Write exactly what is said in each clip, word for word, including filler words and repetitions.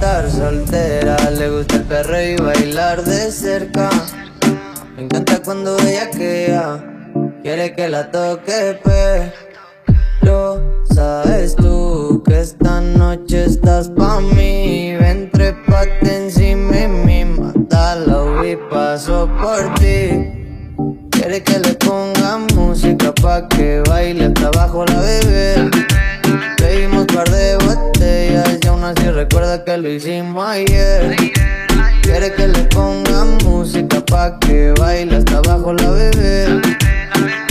estar soltera, le gusta el perreo y bailar de cerca. Me encanta cuando bellaquea, quiere que la toque, pero sabes tú que esta noche estás pa' mí. Ven, trépate encima y me mata la uvi, paso por ti. Quiere que le pongan música pa' que baile hasta abajo la bebé. Bebimos par de botellas y aún así recuerda que lo hicimos ayer. Quiere que le pongan música pa' que baile hasta abajo la bebé.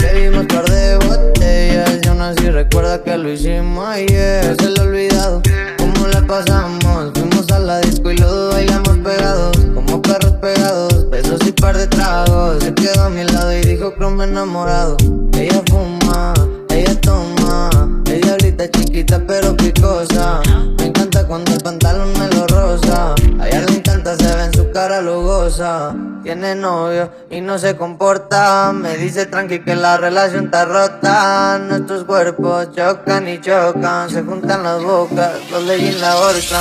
Bebimos par de botellas y aún así recuerda que lo hicimos ayer. No se lo he olvidado, cómo la pasamos. Fuimos a la disco y luego bailamos pegados, como perros pegados, besos y par de tragos. Se quedó a mi lado y dijo croma enamorado. Ella fuma, ella toma, ella ahorita chiquita pero picosa. Me encanta cuando el pantalón me lo rosa. A ella le encanta, se ve en su cara, lo goza. Tiene novio y no se comporta. Me dice tranqui que la relación está rota. Nuestros cuerpos chocan y chocan, se juntan las bocas, los leyes en la horca.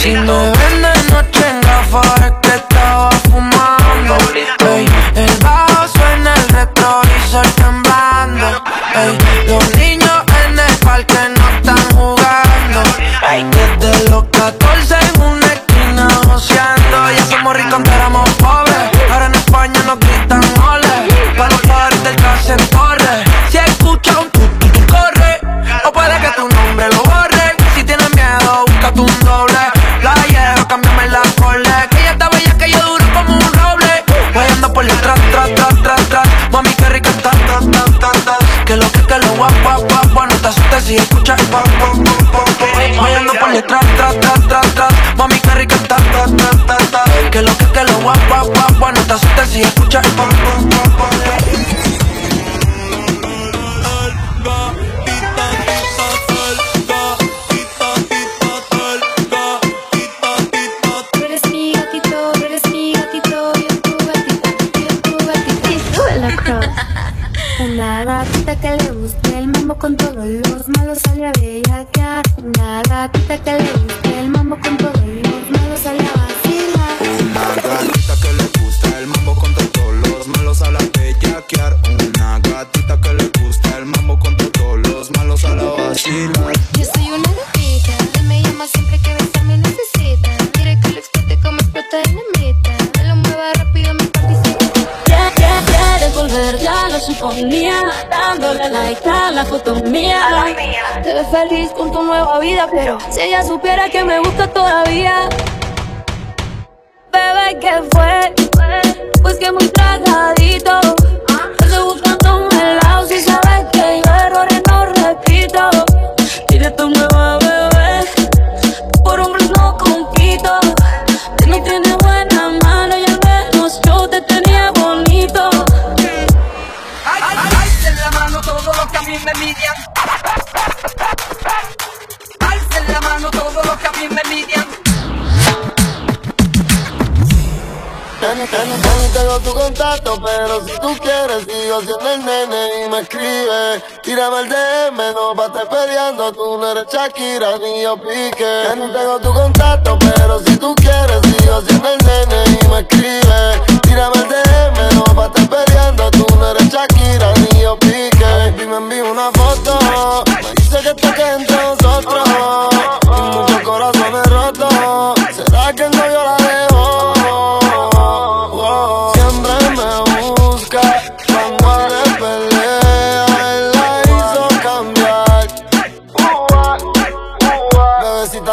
Si no ven de noche en la foresta que estaba fumando, ey, el bajo suena, el retrovisor temblando, ey, los niños en el parque no están jugando, ey, desde los catorce en una esquina joseando. Ya somos ricos aunque éramos pobres, ahora en España nos gritan ole. Para los padres del caso en torre, si escuchas un tutu tú corre, o puede que tu nombre lo borre. Si tienes miedo búscate un doble, cámbiame la cola, que ella está bella, que yo duro como un roble. Guayando por el tras, tras, tras, tras, tras. Mami, qué rica está, tan, tan, tan, tan. Que lo que, que lo guapa, guapa. No te asustes si escuchas pam, pam, pam, pam. Guayando por el tras, tras, tras, tras, tras. Mami, qué rica está, tan, tan, tan, tan. Que lo que, que lo guapa, guapa. No te asustes si escuchas pam, pam, pam, pam. Una gatita que le guste el mambo con todos los malos sale a bellaquear. Una gatita que le guste el mambo con todos los malos sale a vacilar. Una gatita que le gusta el mambo con todos los malos sale a bellaquear. Una gatita que le gusta el mambo con todos los malos sale a vacilar. Yo soy una gatita, él me llama siempre que besarme necesita. Quiere que lo explote como explota en la mitad. Me lo mueva rápido, me participa. Ya, ya, ya, de volver, ya. Suponía, dándole like a la foto mía. Te ves feliz con tu nueva vida, pero si ella supiera que me gusta todavía. Bebé, ¿qué fue? Pues que muy tragadito. Estoy buscando un helado, si sabes que yo errores no repito. Dile a tu nueva bebé, por hombre no conquito. Dime, tienes buena mano y al menos yo te tenía bonito. Me lidian. Alcen la mano todos los que a mí me lidian. Ni tengo tu contacto, pero si tú quieres sigo siendo el nene y me escribe. Tírame el D M, no pa' estar peleando, tú no eres Shakira ni yo Piqué. Ya no tengo tu contacto, pero si tú quieres sigo siendo el nene y me escribe. Tírame el D M, no pa' estar peleando, tú no eres Shakira ni yo Piqué. Y me envío una foto, me dice que está que entre nosotros y muchos corazones rotos. ¿Será que no yo la dejo?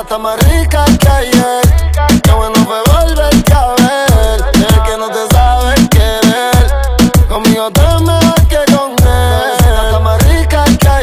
Está más rica que ayer, qué bueno fue volverte a ver. Es que no te sabes querer, conmigo te es mejor que con él. Está más rica que ayer.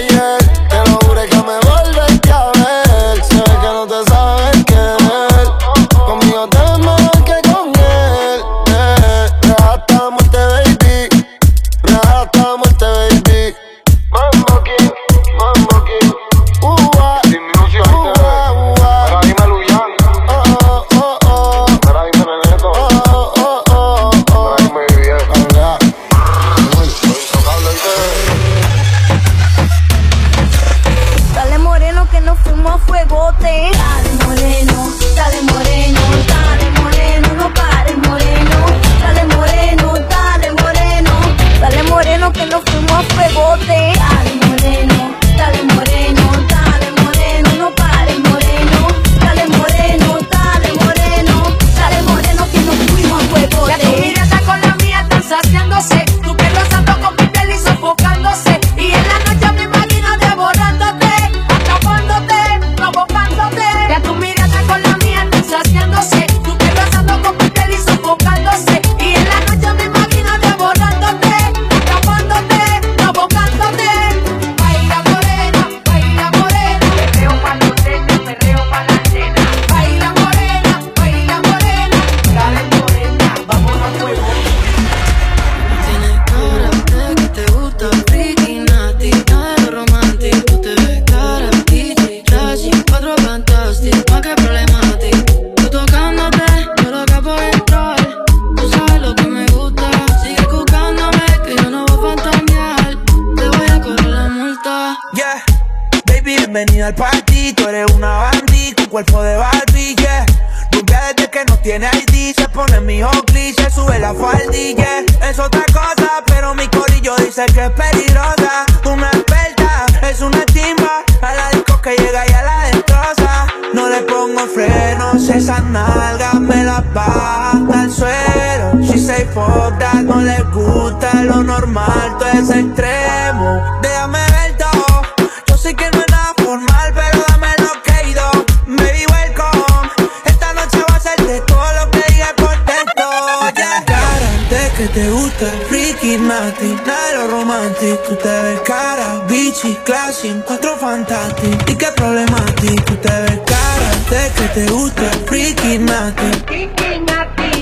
tiene I D, se pone mi Oakley, se sube la faldilla. Es otra cosa, pero mi corillo dice que es peligrosa. Una experta, es una timba, a la disco que llega y a la destroza. No le pongo frenos, esas nalgas me las baja al suelo. She say fuck that, no le gusta lo normal, todo es extremo. Déjame ver todo, yo sé que no es nada formal, pero dame lo que he ido. Baby, welcome, esta noche va a ser de todo lo que diga contento. Yeah. Garante que te gusta el Ricky Martin, nada romántico, tú te ves cara, bichi, classy, encuentro fantástico. Y qué problemático, tú te ves cara, de que te gusta el Ricky Martin.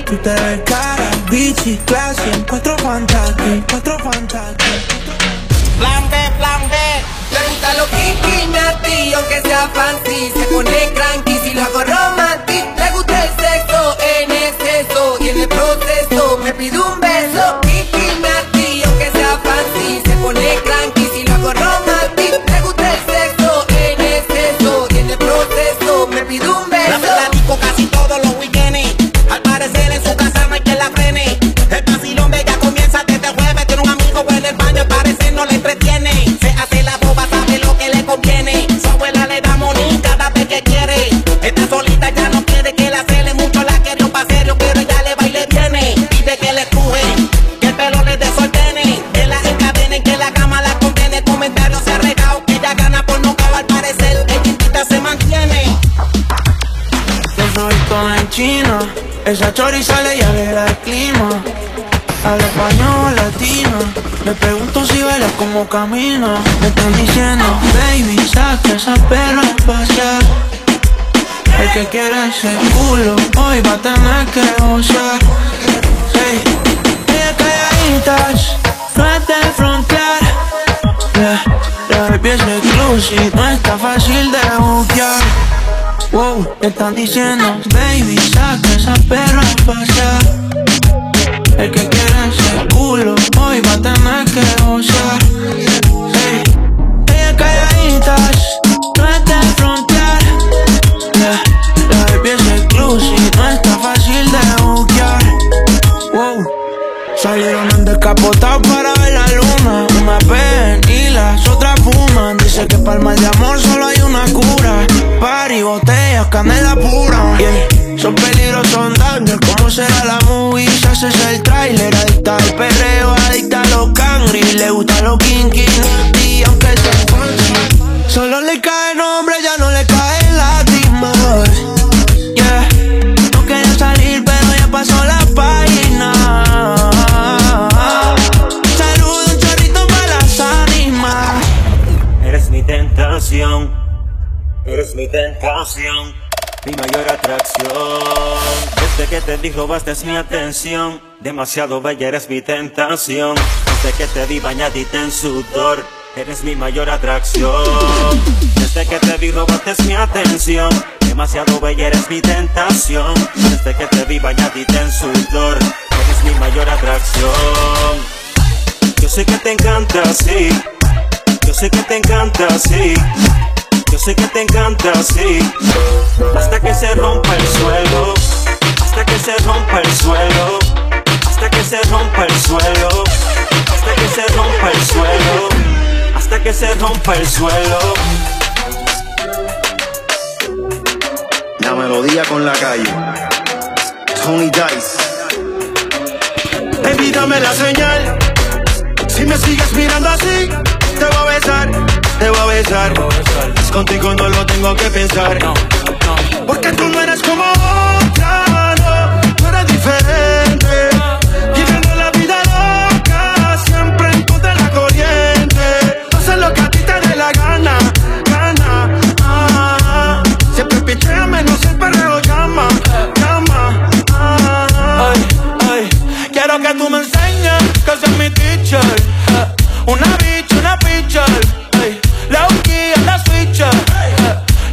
Tú te ves cara, bichi, classy, encuentro fantástico, cuatro fantástico. Plan B, plan B. Me gusta lo kinky nati, aunque sea fancy, se pone cranky si lo hago romantic. Le gusta el sexo en exceso y en el proceso me pide un beso. Kinky nati, aunque sea fancy, se pone cranky si lo hago romantic. Le gusta el sexo en exceso y en el proceso me pide un beso. La platico casi todos los weekendes, al parecer en su casa no hay que la frene. El vacilón de ella comienza desde el jueves, tiene un amigo en el baño, al parecer no le entretiene. Se hace la boba, sabe lo que le conviene, su abuela le da monín cada vez que quiere. Está solita, ya no quiere que la cele, mucho la querió pa' serio, pero ya le baile viene. Pide que le estrujen, que el pelo le desordene, que la encadenen, que la cama la condene. Comentarios se ha regado, que ella gana por nocao, al parecer el chiquita se mantiene. Yo soy toda en China, esa choriza le llave el clima. Habla español, latino, le pregunto si baila como camina. Me están diciendo, baby, saca esa perra a pasear. El que quiera ese culo, hoy va a tener que gozar. Hey, ella calladitas, no es de frontear. La, la baby es exclusive, no está fácil de buquear. Wow, me están diciendo, baby, saca esa perra a pasear. El que quiera ese culo, hoy va a tener que gozar. Hey. Ella calladitas, no es de frontear. La, la baby es exclusive, no está fácil de buquear. Wow. Salieron en descapotado para ver la luna. Una ven y las otras fuman. Dice que para el mal de amor solo hay una cura. Party, botellas, canela pura. Yeah. Son peligrosos andando, ¿cómo será la movie? Se hace el trailer, adicta al perreo, adicta a los cangris. Le gusta los kinky, y aunque se fancy, solo le cae nombre, ya no le cae lágrimas. Yeah, no quería salir, pero ya pasó la página. Saludo un chorrito para las ánimas. Eres mi tentación, eres mi tentación, mi mayor atracción. Desde que te dijo basta es mi atención. Demasiado bella eres mi tentación. Desde que te vi bañadita en sudor, eres mi mayor atracción. Desde que te dijo basta es mi atención. Demasiado bella eres mi tentación. Desde que te vi bañadita en sudor, eres mi mayor atracción. Yo sé que te encanta así, yo sé que te encanta así, yo sé que te encanta así. Hasta que se rompa el suelo, hasta que se rompa el suelo, hasta que se rompa el suelo, hasta que se rompa el suelo, hasta que se rompa el suelo. La melodía con la calle, Tony Dice. Baby, dame la señal, si me sigues mirando así, te voy a besar. Te voy a besar, es contigo no lo tengo que pensar. Porque tú no eres como otra, no, tú eres diferente. Viviendo la vida loca, siempre en contra de la corriente. Haces lo que a ti te dé la gana, gana. Ah, siempre picheame, no siempre perreo llama, llama. Ah, ay, ay, quiero que tú me enseñes que seas mi teacher. Una bitch, una pitcher. La uki en la switch,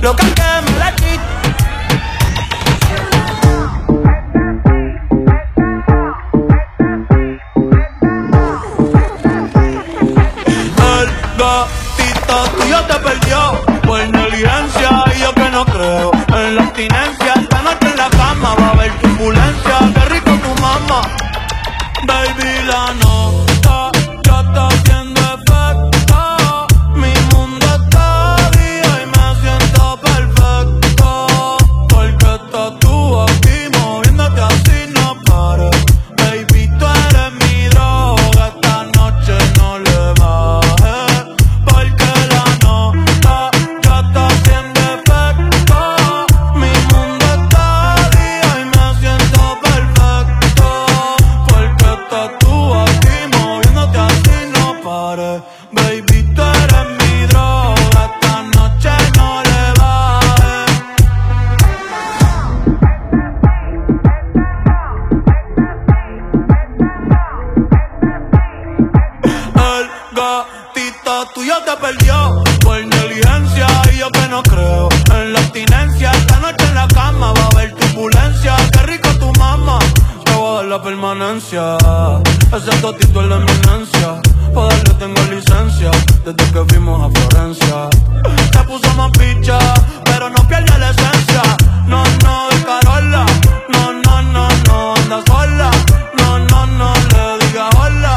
loca que me la quita. ambulancia, qué rico tu mamá. Baby, la nota ya está haciendo efecto. Mi mundo está día y me siento perfecto. Porque estás tú aquí moviéndote así no pares. Baby, tú eres mi droga, esta noche no le bajes. Porque la nota ya está haciendo efecto. Mi mundo está día y me siento perfecto. Porque estás tú aquí moviéndote así no pares. Baby, tú eres mi droga, esta noche no le bajes. El gatito tuyo te perdió por negligencia y yo que no creo en la abstinencia. Esta noche en la cama va a haber turbulencia. Qué rico tu mamá, te voy a dar la permanencia. Ese gatito es la eminencia, para darle tengo licencia. Desde que fuimos a Florencia se puso más picha, pero no pierde la esencia. No, no, de Carola. No, no, no, no, anda sola. No, no, no, le digas hola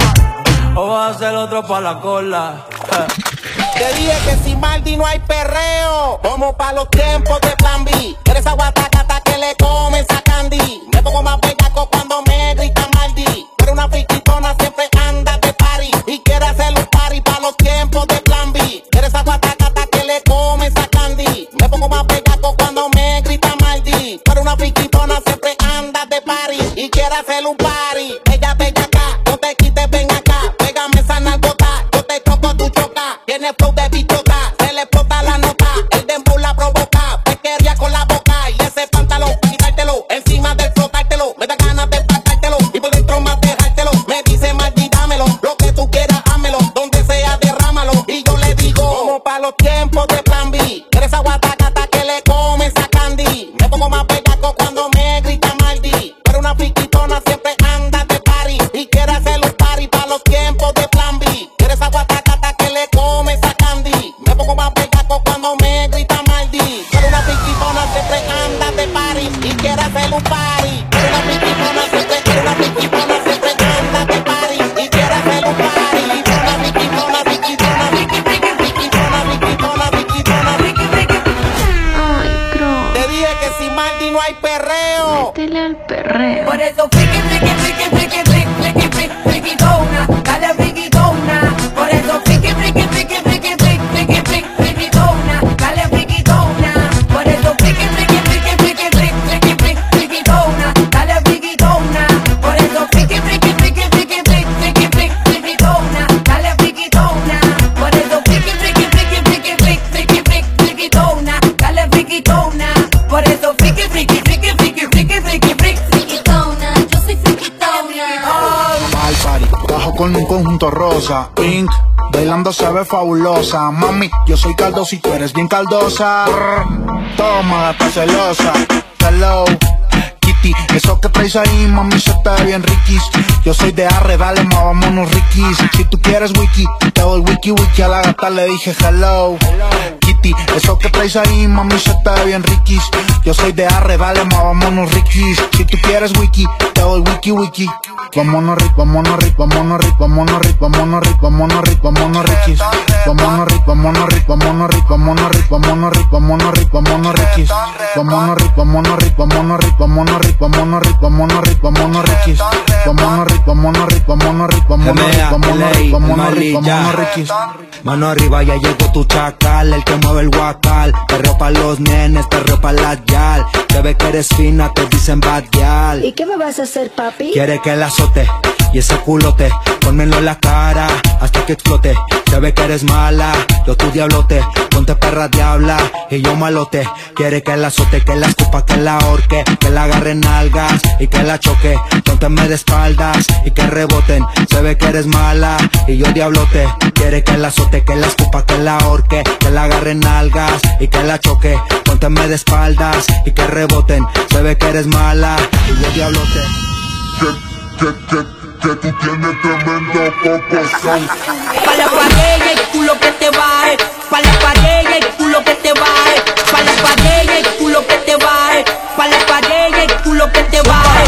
o vas a hacer otro pa' la cola. Eh. Te dije que si Maldi no hay perreo, como pa' los tiempos de Plan B. Eres esa guatacata que le comen a Candy. Me pongo más bellaco cuando me grita Maldi. Pero una friquitona siempre anda de party y quiere hacer un party pa' los tiempos de Plan B. Eres esa guatacata que le comen a Candy. Me pongo más bellaco cuando me grita Maldi. Pero una friquitona siempre anda de party y quiere hacer un party. Ella bella acá, no te quites, ven acá. Pégame esa nalgota, yo te toco, tu choca. Tiene flow de bichota, se le explota la nota. El dembow la provoca, pesquería con la boca. Y ese pantalón, quitártelo, encima de flotártelo. Me da ganas de patártelo y por dentro más dejártelo. Me dice Martín, dámelo, lo que tú quieras, hámelo. Donde sea, derrámalo. Y yo le digo, como pa' los tiempos de Plan B. Eres esa guatacata que le come esa Candy. Me pongo más bellaco cuando me grita Mardi. Pero una friquitona siempre anda de party y quiere hacer un party pa' los tiempos de Plan B. Eres esa guatacata que le come esa Candy, me pongo más bellaco cuando me grita Maldi. Pero una piquitona siempre anda de party y quiere hacer un party. Pero una piquitona siempre, pero una piquitona siempre anda de party y quiere hacer un party. Una piquitona, piquitona, piquitona, piquitona, piquitona, piquitona. Ay, bro. Te dije que sin Maldi no hay perreo. Métele al perreo. Por eso piqui, piqui, piqui, piqui, piqui, piqui, piquitona, dale piquitona. Por eso piqui, piqui, piqui. Con un conjunto rosa, pink, bailando se ve fabulosa. Mami, yo soy caldoso y tú eres bien caldosa. Brr, toma, gata celosa. Hello, Kitty, eso que traes ahí, mami, se te ve bien riquis. Yo soy de arre, dale, ma, vámonos riquis. Si tú quieres wiki, te doy wiki wiki. A la gata le dije hello, Kitty, eso que traes ahí, mami, se te ve bien riquis. Yo soy de arre, dale, ma, vámonos riquis. Si tú quieres wiki, te doy wiki wiki. Vámonos ric, vámonos ric, vámonos ric, vámonos ric, vámonos ric, vámonos ric, vámonos riquis. Vámonos ric, vámonos ric, vámonos ric, vámonos ric, vámonos ric, vámonos ric, vámonos riquis. Vámonos ric, vámonos ric, vámonos ric, vámonos ric, vámonos ric, vámonos ric, vámonos riquis. Vámonos ric, vámonos ric, vámonos ric, vámonos ric, vámonos ric, vámonos ric, vámonos riquis. Mano arriba, ya llegó tu chacal, el que mueve el guacal. Perreo pa' los nenes, perreo pa' la yal. Te ve que eres fina, te dicen bad yal. ¿Y qué me vas a hacer, papi? Quiere que la y ese culote, pónmelo en la cara hasta que explote. Se ve que eres mala, yo tu diablote. Ponte perra diabla y yo malote. Quiere que la azote, que la escupa, que la ahorque, que la agarren algas y que la choque. Pónteme de espaldas y que reboten. Se ve que eres mala y yo diablote. Quiere que la azote, que la escupa, que la ahorque, que la agarren algas y que la choque. Pónteme de espaldas y que reboten. Se ve que eres mala y yo diablote. Que, que, que tú tienes tremendo poco sal. Pa' la pared y el culo que te baje. Pa' la pared y el culo que te baje. Pa' la pared y el culo que te baje. Pa' la pared y el culo que te baje.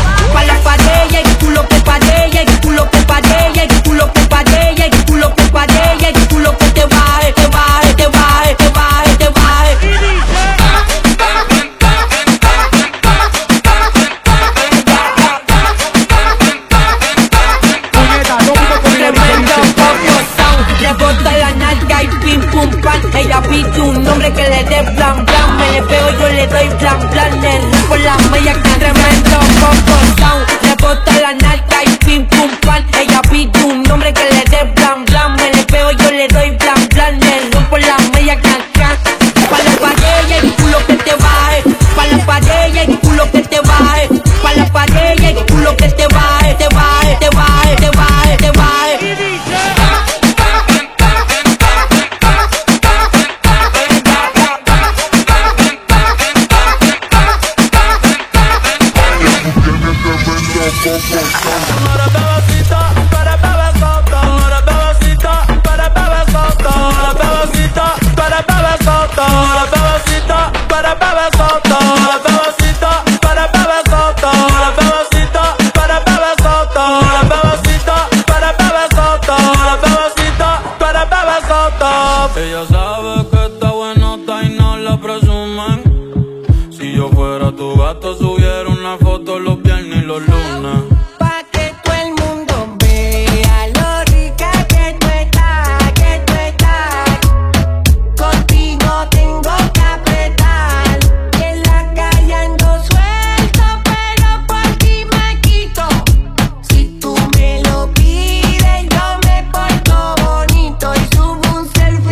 Ella sabe que está buenota y no la presumen. Si yo fuera tu gato subiera una foto los viernes y los lunes. Pa' que todo el mundo vea lo rica que tú estás, que tú estás. Contigo tengo que apretar. Y en la calle ando suelto, pero por ti me quito. Si tú me lo pides yo me porto bonito y subo un selfie.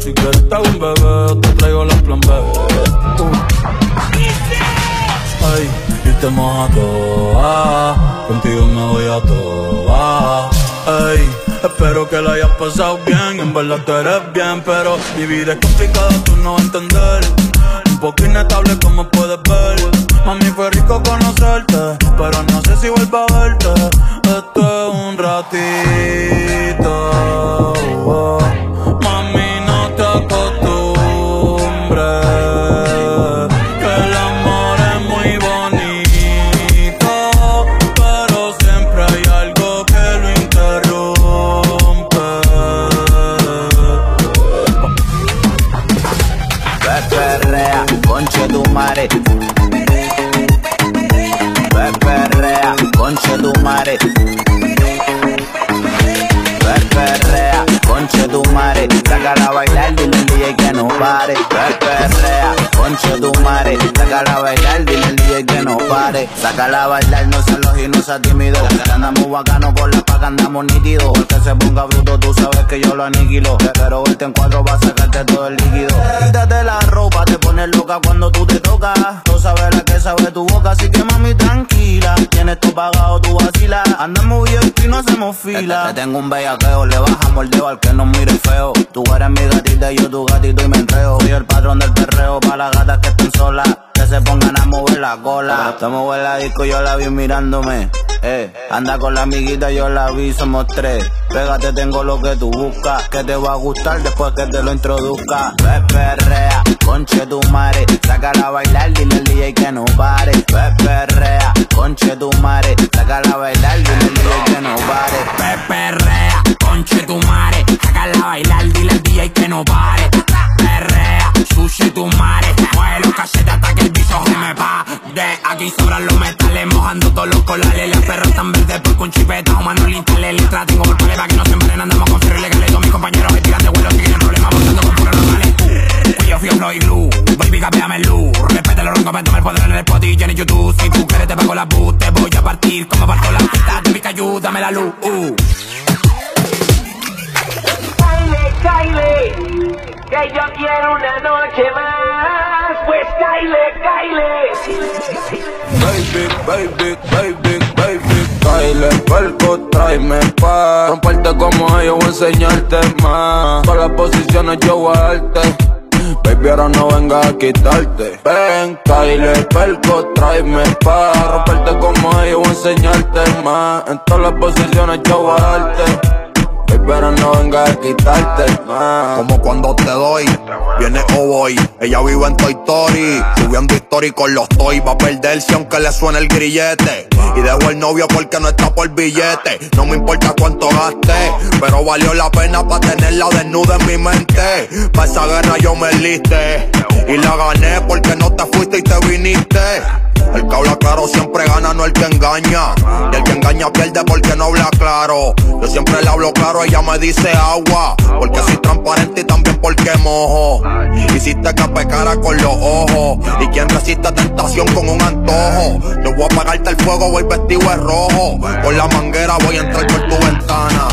Si quieres te hago un bebé, te traigo la plan B. uh. Ay, y te moja toa, contigo me voy a toa. Ay, espero que la hayas pasado bien, en verdad tú eres bien. Pero mi vida es complicada, tú no vas a entender. Un poco inestable como puedes ver. Mami, fue rico conocerte, pero no sé si vuelvo a verte. Esto es un ratito. oh. Perrea, concha tu mare, sácala a bailar, dile al D J que no pare. Perrea, concha tu mare, sácala a bailar, dile al D J que no pare. Sácala a bailar, no seas loco y no seas tímido. Andamos bacano con la paca, andamos nítidos. El que se ponga bruto, tú sabes que yo lo aniquilo. Pero verte en cuatro va a sacarte todo el líquido. Quítate la ropa, te pones loca cuando tú te tocas. Tú sabes la que sabe tu boca, así que mami tranquila. Tienes tu pagado, tu vacila. Andamos bien y no hacemos fila. Te tengo un bellaqueo, le bajamos el dedo al que nos mire feo. Tú eres mi gatita y yo tu gatito y me enreo. Soy el patrón del perreo para las gatas que están solas. Que se pongan a mover la cola. Te mueve la disco y yo la vi mirándome. Eh, anda con la amiguita, yo la vi, somos tres. Pégate, tengo lo que tú buscas, que te va a gustar después que te lo introduzca. Perrea, conche tu mare, sácala a bailar, dile al D J que no pare. Perrea, conche tu mare, sácala a bailar, dile al D J que no pare. Perrea, conche tu mare, sácala a bailar, dile al D J que no pare. Perrea, sushi tu mare, mueve los cachetes hasta que el bicho se me va. De aquí sobran los metales, mojando todos los colales. Las perras tan verdes por con chipetas o manos lintales. Letra tengo por para que no se embaren, andamos con fierro ilegales. Todos mis compañeros estiran de vuelo, si tienen problemas, botando con puros locales. Cuyo, fío, flow y glue, baby, capeame el luz. Respeta los rangos, métame el poder en el potilla en YouTube. Si tú quieres te pago la bus, te voy a partir como parto la pista. Te pica, ayúdame la luz. uh. Caile, que yo quiero una noche más, pues caile, caile. Baby, baby, baby, baby, caile, perco, tráeme pa'. Comparte como ellos, voy a enseñarte más. Todas las posiciones yo voy a darte. Baby, ahora no venga a quitarte. Ven, caile, perco, tráeme pa'. Romperte como ellos, voy a enseñarte más. En todas las posiciones yo voy a darte. Pero no vengas a quitarte más. Como cuando te doy, viene o voy. Ella vive en Toy Story, subiendo historia con los toy. Va a perderse aunque le suene el grillete. Y dejo el novio porque no está por billete. No me importa cuánto gaste, pero valió la pena pa' tenerla desnuda en mi mente. Pa' esa guerra yo me enlisté y la gané porque no te fuiste y te viniste. El que habla claro siempre gana, no el que engaña. Y el que engaña pierde porque no habla claro. Yo siempre le hablo claro, ella me dice agua. Porque soy transparente y también enojo. Hiciste capa y cara con los ojos. Y quien resiste tentación con un antojo. Yo voy a apagarte el fuego, voy vestido de rojo. Con la manguera voy a entrar por tu ventana.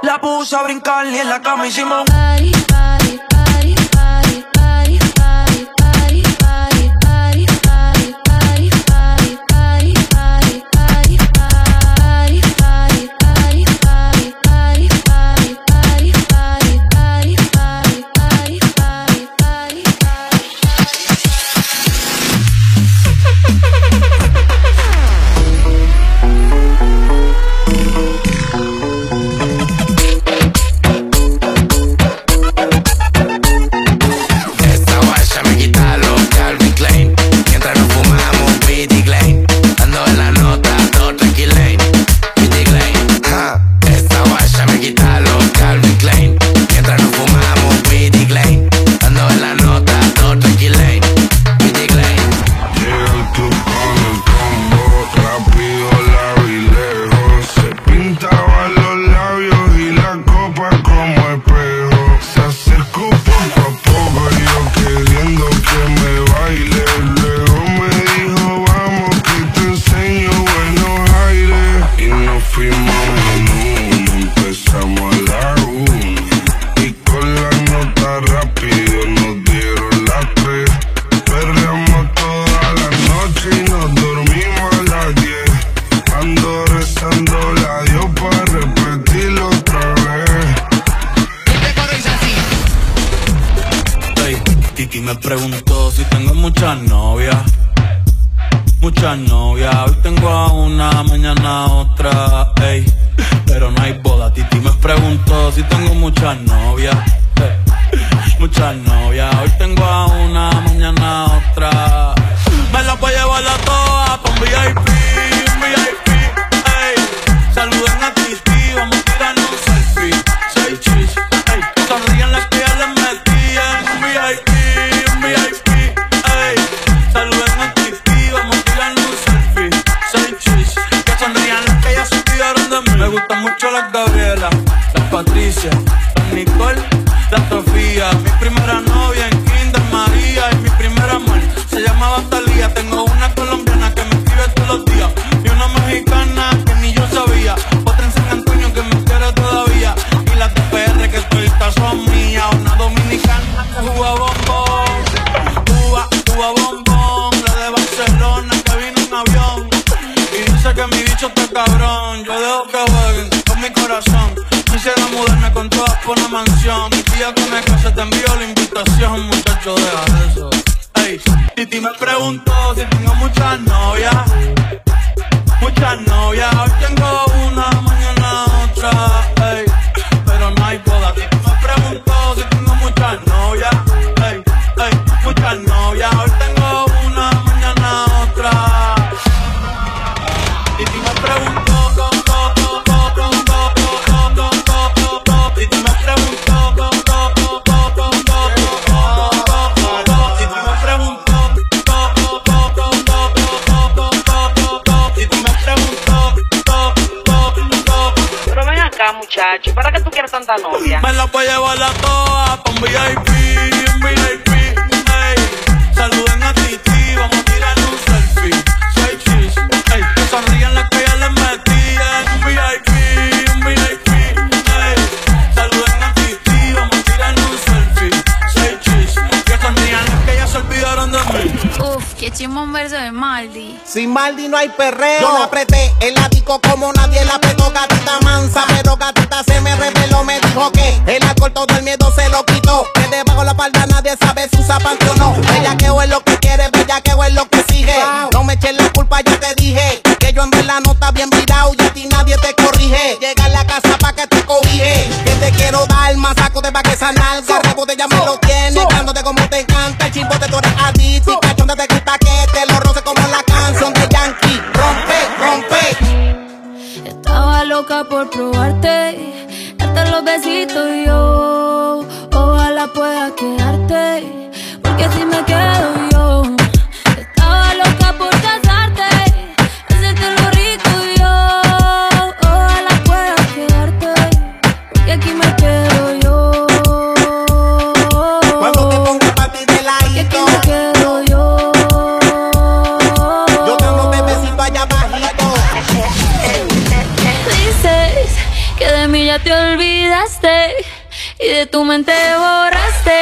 La puse a brincar y en la cama hicimos party, party, party, party, party, party, party, party, party, party, party, party, party, party, party, party, party, party, party, party, party, party, party, party, party, party, party, party. Titi me preguntó si tengo muchas novias, muchas novias. Hoy tengo a una, mañana a otra, ey. Pero no hay boda. Titi me preguntó si tengo muchas novias, ey. Muchas novias. Hoy tengo a una, mañana a otra. Me las voy a llevar a todas pa' un V I P, un V I P, ey. Saluden a Titi, vamos a tirarnos un selfie, seis chis, ey. Sonríen las que ya les metí en un V I P. Me gustan mucho las Gabriela, las Patricia, las Nicole, las Sofía. Mi primera novia en Kinder María y mi primer amor se llamaba Talía. Tengo una colombiana que me escribe todos los días y una mexicana que ni yo sabía. Otra en San Antonio que me quiere todavía y las de P R que todavía son mías. Una dominicana que juega bombón, Cuba, Cuba bombón. La de Barcelona que vino en avión y dice que mi bicho está cabrón. Yo dejo que corazón, quisiera mudarme con todas por la mansión. Mi tía que me casa te envió la invitación. Muchacho, deja eso. Ey, Titi me preguntó si tengo muchas novias, muchas novias. Hoy tengo una, mañana otra, ey. Pero no hay boda. Titi me preguntó si tengo muchas novias, ey, ey, muchas novias. Hoy tengo una, mañana otra. Titi me preguntó. Muchacho, ¿para qué tú quieres tanta novia? Me la voy a llevar a todas pa' un V I P, un V I P, ey. Saluden a Titi, vamos a tirar un selfie, seis chis, ey. Que sonríen las que ya les metían, un V I P, un V I P, ey. Saluden a Titi, vamos a tirar un selfie, seis chis. Que sonríen las que ya se olvidaron Que chimón verso de Maldi. Sin Maldi no hay perreo. Yo la apreté el ático como nadie la apretó. Gatita mansa, pero gatita se me reveló. Me dijo que el alcohol todo el miedo se lo quitó. Que debajo la palda nadie sabe si usa panty o no. Bellaqueo es lo que quiere, bellaqueo es lo que sigue. No me eches la culpa, yo te dije que yo en verdad no está bien virado y a ti nadie te corrige. Llega a la casa pa' que te cobije. Que te quiero dar más saco de pa' que sanar. Garrabote ya me lo tienes, dándote como te encanta. El chimbote tú eres adicto y cachonda te gusta que te lo roce como la canción de Yankee. Rompe, rompe. Estaba loca por probarte, darte los besitos y yo. Ojalá pueda quedarte, porque si me quedo yo. Estaba loca por casarte, hacerte lo rico y yo. Ojalá pueda quedarte, porque aquí me quedo yo. Cuando te pongas pa' ti de ladito, aquí me quedo yo. Yo tengo bebecito allá bajito. Dices que de mí ya te olvidaste y de tu mente borraste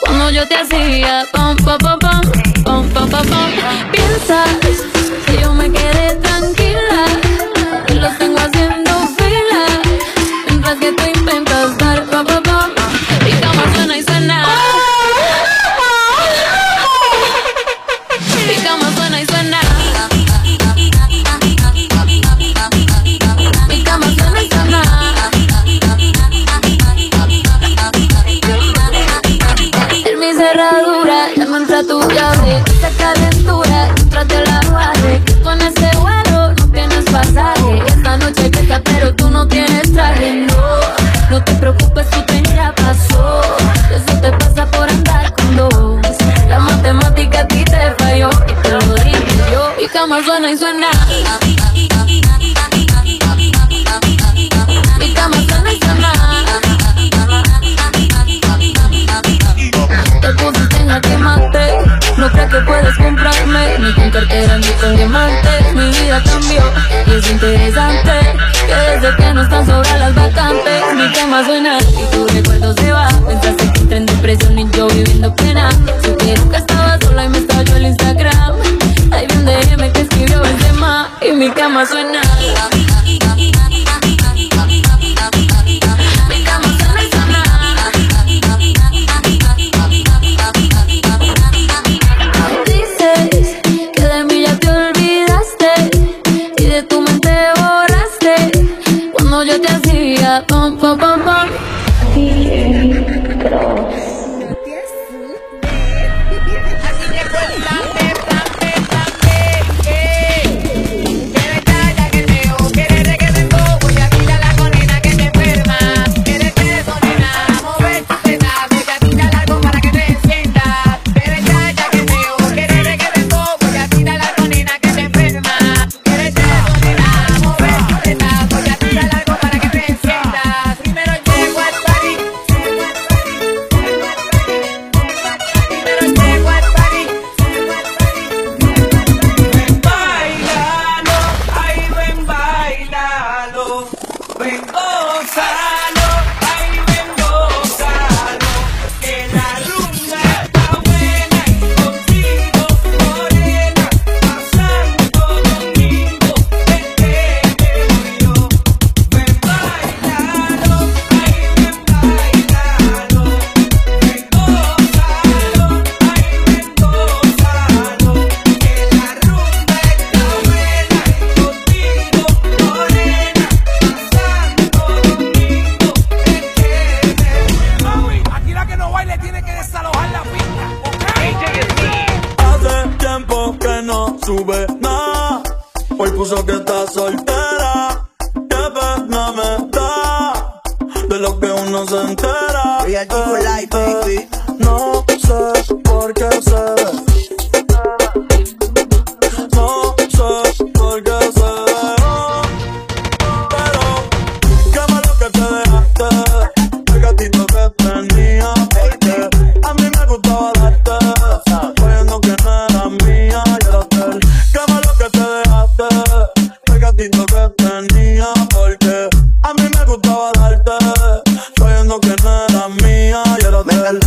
cuando yo te hacía pom, pom, pom, pom, pom, pom, pom, pom. Piensas que yo me quedé tranquila y los tengo haciendo fila mientras que tú intentas dar pom, pom, pom. Mi cama suena y suena. Mi cama suena y suena. Mi cama suena y suena. Cerradura, ya no entra tu llave. Esta calentura, entra te la guarde. Con ese vuelo no tienes pasaje. Esta noche llega pero tú no tienes traje. No, no te preocupes, tu pena pasó. Eso te pasa por andar con dos. La matemática a ti te falló y te lo dije yo. Mi cama suena y suena. Mi cama suena y suena. Quemarte. No creas que puedes comprarme, ni con cartera ni con diamantes. Mi vida cambió y es interesante que desde que no están sobre las vacantes. Mi cama suena y tu recuerdo se va. Pensaste que entré en depresión y yo viviendo pena. Supieron que estaba sola y me estalló el Instagram. Ahí vi un D M que escribió el tema y mi cama suena. Pom, pom, pom, pom. Porque a mí me gustaba darte, sabiendo que no era mía y era de él.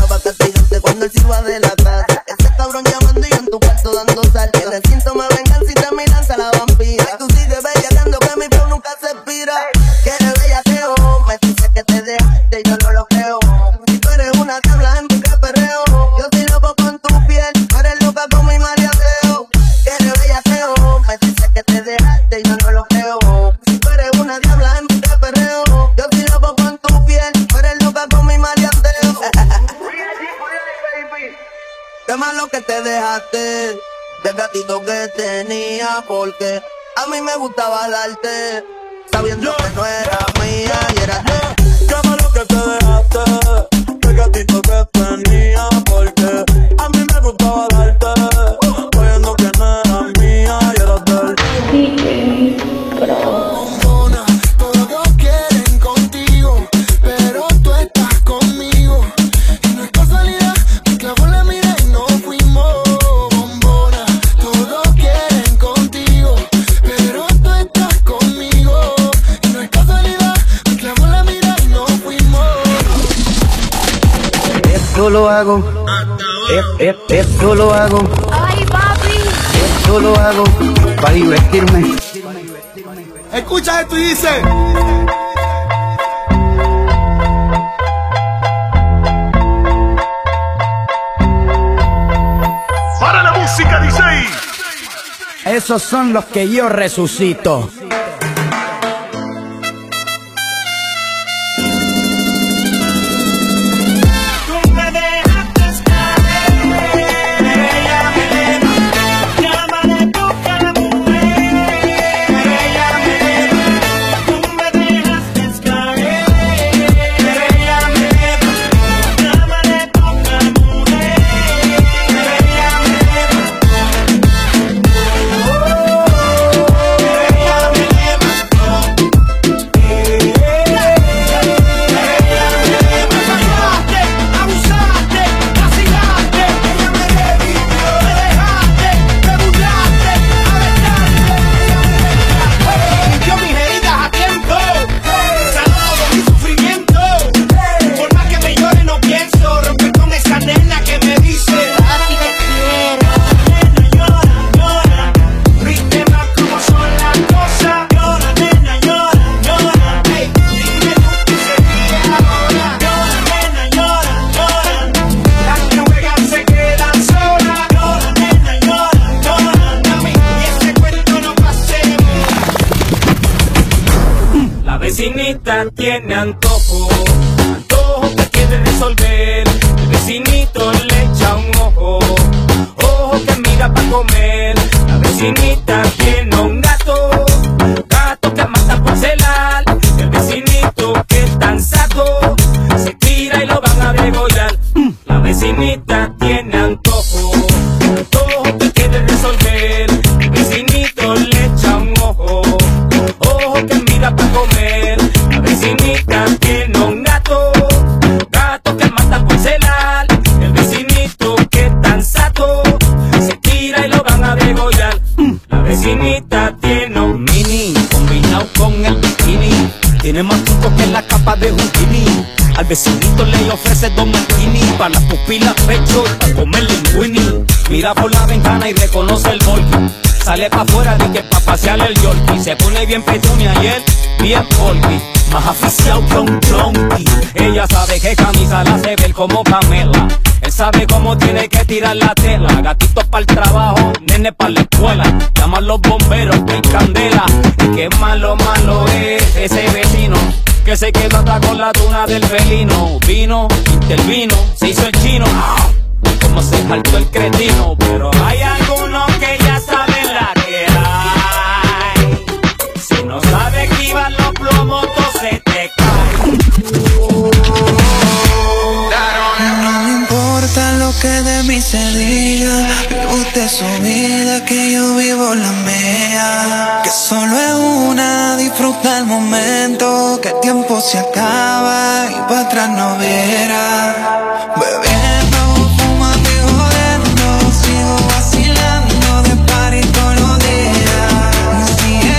Qué malo que te dejaste del gatito que tenía, porque a mí me gustaba darte, sabiendo yeah. que no era mía y era yeah. de. Qué malo que te dejaste del gatito que tenía, porque a mí me gustaba darte, sabiendo que no era mía y era de. D J Pro. Esto lo hago, e, e, esto lo hago, ay papi, esto lo hago para divertirme. Escucha esto y dice. Para la música, dice. Esos son los que yo resucito. Tiene antojo, antojo que quiere resolver. El vecinito le echa un ojo, ojo que mira para comer. La vecinita tiene un gato, gato que mata por celar. El vecinito que es tan saco, se tira y lo van a degollar. La vecinita tiene antojo, antojo que quiere resolver. El vecinito le echa un ojo, ojo que mira para comer. La vecinita tiene un gato, gato que mata por celar. El vecinito que es tan sato, se tira y lo van a degollar. La vecinita tiene un mini, combinado con el bikini. Tiene más truco que la capa de Houdini. Al vecinito le ofrece dos martinis, para las pupilas, pecho, para comer linguini. Mira por la ventana y reconoce el golpe. Sale pa' afuera de que pa' pasear el yorkie. Se pone bien petunia y él bien porky, más aficiado que un tronqui. Ella sabe que camisa la hace ver como Pamela. Él sabe cómo tiene que tirar la tela. Gatitos para el trabajo, nene para la escuela. Llama a los bomberos que hay candela. Y qué malo, malo es ese vecino que se quedó hasta con la tuna del felino. Vino, intervino, se hizo el chino. Como se saltó el cretino. Pero hay algunos que ya saben la que hay. Si no sabe esquivar los plomos, todo se te cae. Que de mí se diga, vive usted su vida, que yo vivo la mía. Que solo es una, disfruta el momento, que el tiempo se acaba y para atrás no viera. Bebiendo, fumando y jodiendo, sigo vacilando de party todos los días. Mi cielo, cielo.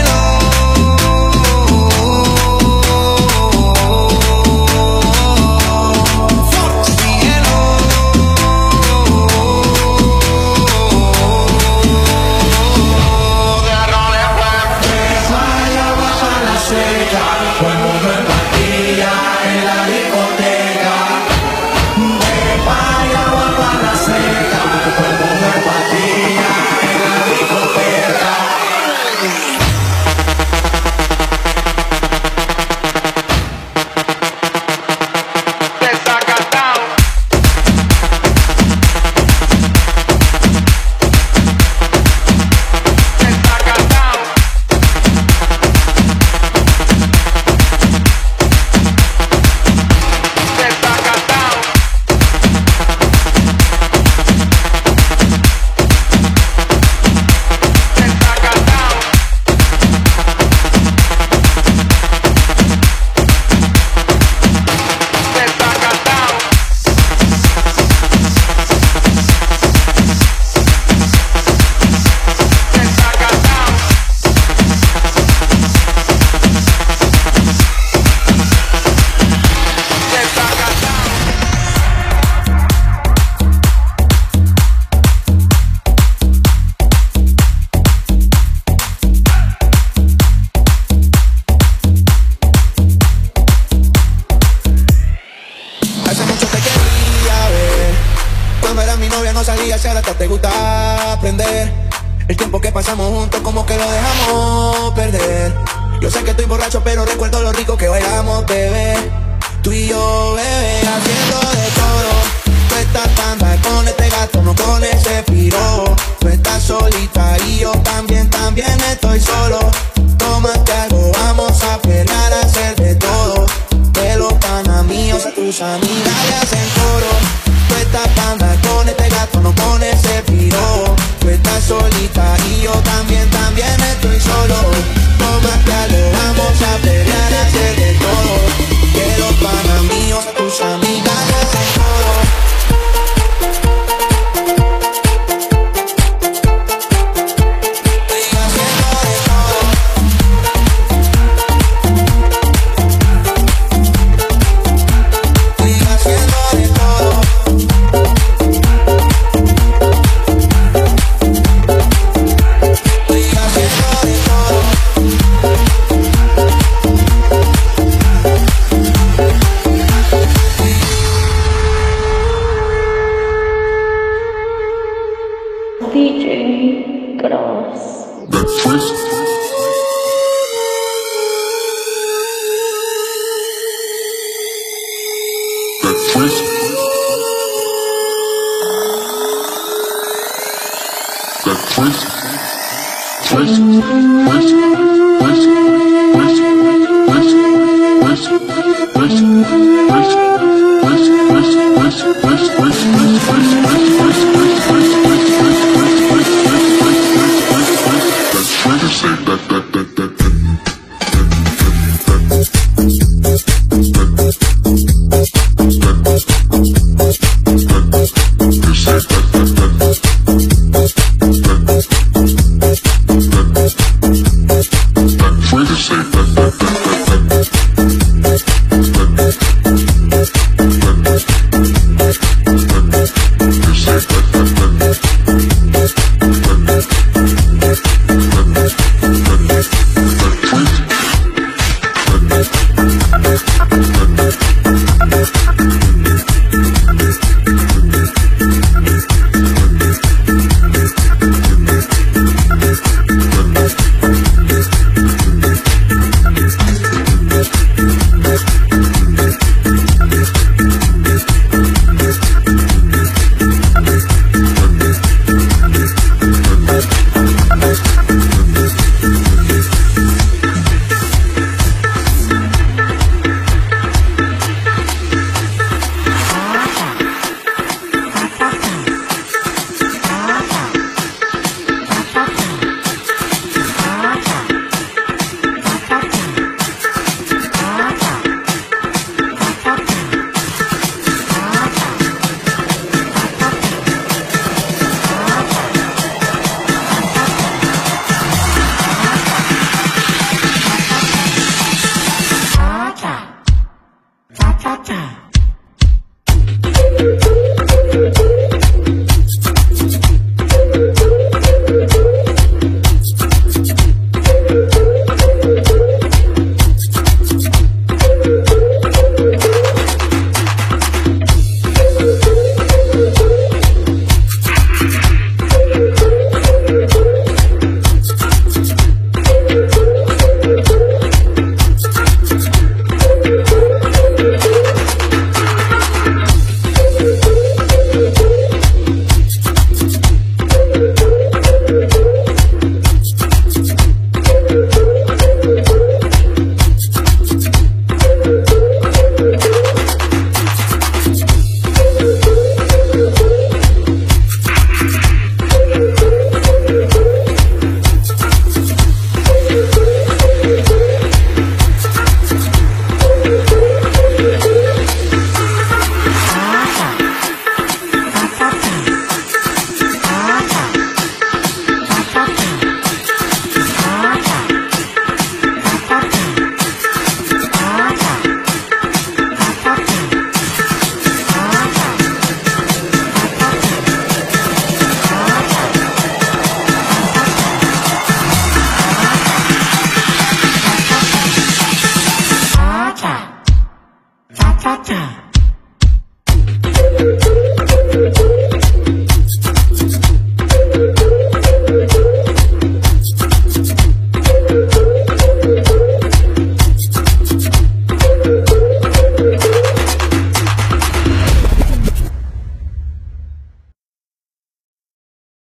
Fue mundo en pastilla en la discoteca. Me mi novia no salía, si ahora hasta te gusta aprender. El tiempo que pasamos juntos como que lo dejamos perder. Yo sé que estoy borracho pero recuerdo lo rico que bailamos, bebé. Tú y yo, bebé, haciendo de todo. Tú estás panda con este gato, no con ese piro. Tú estás solita y yo también, también estoy solo. Tómate algo, vamos a penar, a hacer de todo. De los panamíos a tus amigas le hacen coro. Tú estás panda con este gato, no con ese piro. Tú estás solita y yo también, también estoy solo. Tómate algo, vamos a pelear, a hacer de todo. Que los panamíos a tus amigas le hacen coro. First, first, first.